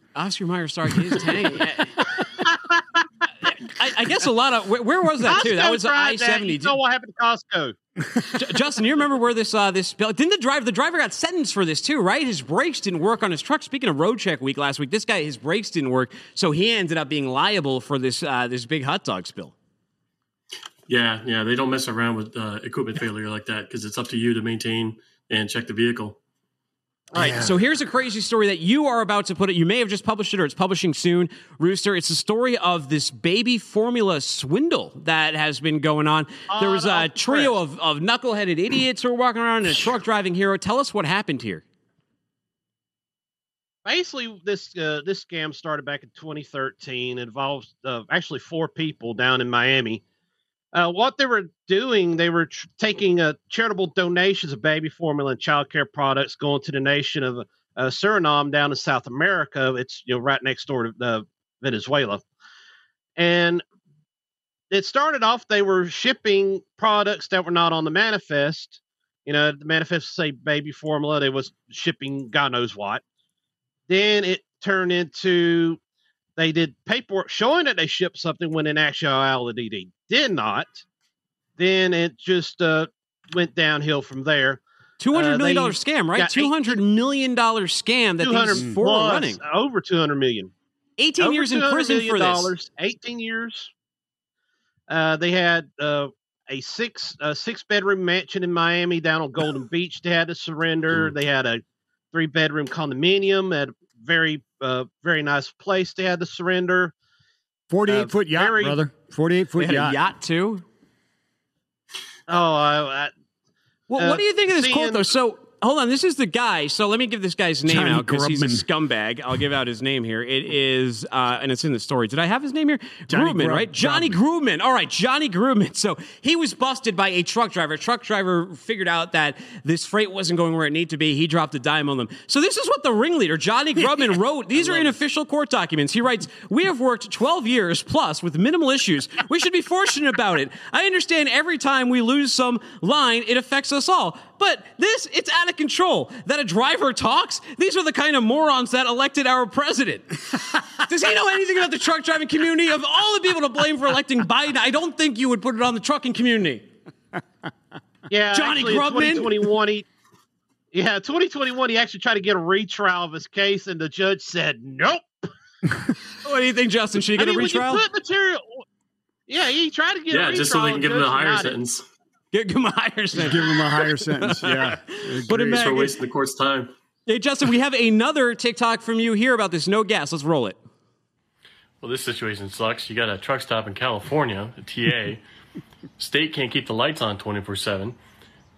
I guess a lot of where was that too? That was I-70. You know what happened to Costco? Justin, you remember where this didn't the driver got sentenced for this too, right? His brakes didn't work on his truck. Speaking of road check week last week, this guy, his brakes didn't work, so he ended up being liable for this this big hot dog spill. Yeah, they don't mess around with equipment failure like that because it's up to you to maintain and check the vehicle. All right, so here's a crazy story that you are about to put it. You may have just published it or it's publishing soon, Rooster. It's the story of this baby formula swindle that has been going on. There was a trio of knuckleheaded idiots who were walking around and a truck driving hero. Tell us what happened here. Basically, this scam started back in 2013. It involves actually four people down in Miami. What they were doing, they were taking charitable donations of baby formula and child care products going to the nation of Suriname down in South America. It's right next door to Venezuela. And it started off, they were shipping products that were not on the manifest. The manifest say baby formula. They was shipping God knows what. Then it turned into they did paperwork showing that they shipped something when in actuality they did not. Then it just went downhill from there. $200 million scam, right? $200 million scam that these four are running. Over $200 million. 18 over years in prison for this. 18 years. They had a six-bedroom mansion in Miami down on Golden Beach. They had to surrender. They had a three-bedroom condominium at a very nice place. They had to surrender. 48-foot yacht, brother. 48-foot yacht. A yacht, too? Well, what do you think of this quote, though? So, hold on. This is the guy. So, let me give this guy's name out because he's a scumbag. I'll give out his name here. It is, and it's in the story. Did I have his name here? Grumman, right? Johnny Grumman. All right, Johnny Grumman. So, he was busted by a truck driver. A truck driver figured out that this freight wasn't going where it needed to be. He dropped a dime on them. So, this is what the ringleader, Johnny Grumman, wrote. These are in official court documents. He writes, "We have worked 12 years plus with minimal issues. We should be fortunate about it. I understand every time we lose some line, it affects us all. But this, it's out of control. That a driver talks? These are the kind of morons that elected our president." Does he know anything about the truck driving community? Of all the people to blame for electing Biden, I don't think you would put it on the trucking community. Yeah, Johnny Grumman. 2021, he actually tried to get a retrial of his case, and the judge said, nope. What do you think, Justin? Should he get a retrial? He tried to get a retrial. Yeah, just so they can give him a higher sentence. Give him a higher sentence. Give him a higher sentence, yeah. But imagine, for wasting the court's time. Hey, Justin, we have another TikTok from you here about this no gas. Let's roll it. Well, this situation sucks. You got a truck stop in California, a TA. State can't keep the lights on 24/7.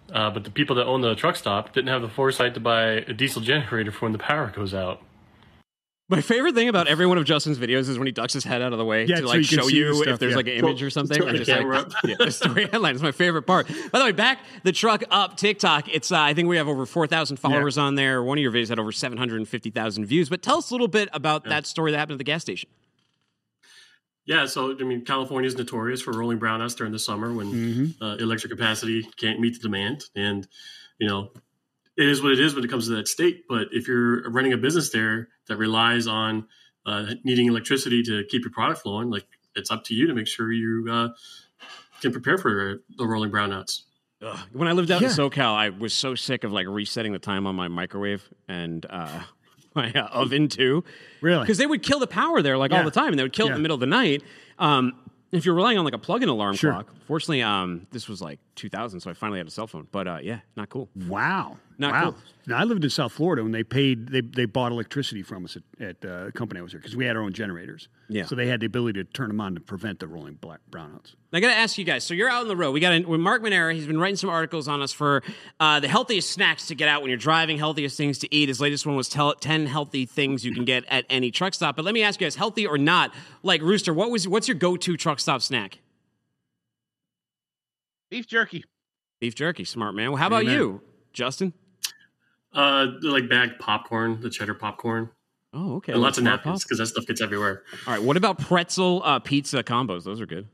But the people that own the truck stop didn't have the foresight to buy a diesel generator for when the power goes out. My favorite thing about every one of Justin's videos is when he ducks his head out of the way to like show you if there's like an image or something. And just like the story headline is my favorite part. By the way, back the truck up TikTok. It's I think we have over 4,000 followers on there. One of your videos had over 750,000 views. But tell us a little bit about that story that happened at the gas station. Yeah, so I mean, California is notorious for rolling brownouts during the summer when electric capacity can't meet the demand, and it is what it is when it comes to that state. But if you're running a business there that relies on needing electricity to keep your product flowing, like it's up to you to make sure you can prepare for the rolling brownouts. Ugh. When I lived out in SoCal, I was so sick of like resetting the time on my microwave and my oven too. Really? Because they would kill the power there all the time, and they would kill it in the middle of the night. If you're relying on like a plug-in alarm clock, fortunately, this was like 2000, so I finally had a cell phone. But not cool. Wow, not cool. Now I lived in South Florida when they bought electricity from us at a company I was here because we had our own generators. Yeah, so they had the ability to turn them on to prevent the rolling brownouts. I got to ask you guys. So you're out on the road. With Mark Manera. He's been writing some articles on us for the healthiest snacks to get out when you're driving, healthiest things to eat. His latest one was 10 healthy things you can get at any truck stop. But let me ask you guys, healthy or not? Like Rooster, what's your go-to truck stop snack? Beef jerky. Beef jerky, smart man. Well, how about you, Justin? Like bagged popcorn, the cheddar popcorn. Oh, okay. And lots of napkins because that stuff gets everywhere. All right. What about pretzel pizza combos? Those are good.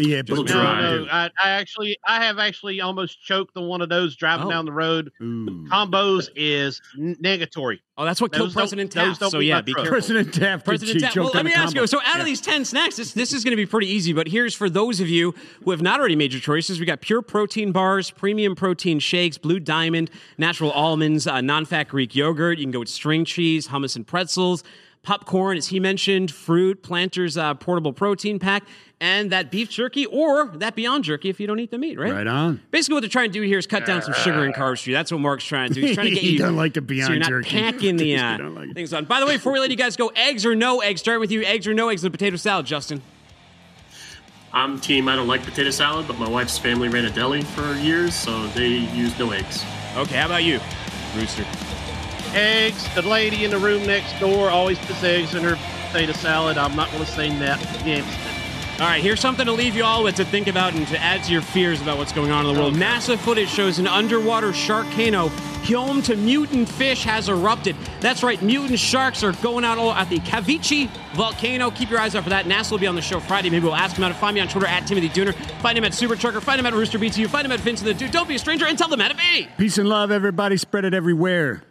Yeah, but no. I have actually almost choked on one of those driving down the road. Ooh. Combos is negatory. Oh, that's what killed President Taft. So yeah, be careful. President Taft. Well, let me ask you. So out of these 10 snacks, this is going to be pretty easy. But here's for those of you who have not already made your choices. We got pure protein bars, premium protein shakes, Blue Diamond, natural almonds, non-fat Greek yogurt. You can go with string cheese, hummus, and pretzels. Popcorn, as he mentioned, fruit, Planters portable protein pack, and that beef jerky or that Beyond Jerky if you don't eat the meat, right? Right on. Basically, what they're trying to do here is cut down some sugar and carbs for you. That's what Mark's trying to do. He's trying to get you. Don't like the Beyond Jerky. So you're not packing the things on. By the way, before we let you guys go, eggs or no eggs? Start with you. Eggs or no eggs in the potato salad, Justin? I'm team. I don't like potato salad, but my wife's family ran a deli for years, so they use no eggs. Okay, how about you, Rooster? Eggs. The lady in the room next door always puts eggs in her potato salad. I'm not going to say that against it. All right, here's something to leave you all with to think about and to add to your fears about what's going on in the world. Okay. NASA footage shows an underwater sharkano home to mutant fish has erupted. That's right, mutant sharks are going out all at the Caviche volcano. Keep your eyes out for that. NASA will be on the show Friday. Maybe we'll ask him out. Find me on Twitter at Timothy Dooner. Find him at Super Trucker. Find him at Rooster BTU. Find him at Vincent the Dude. Don't be a stranger and tell them how to be. Peace and love, everybody. Spread it everywhere.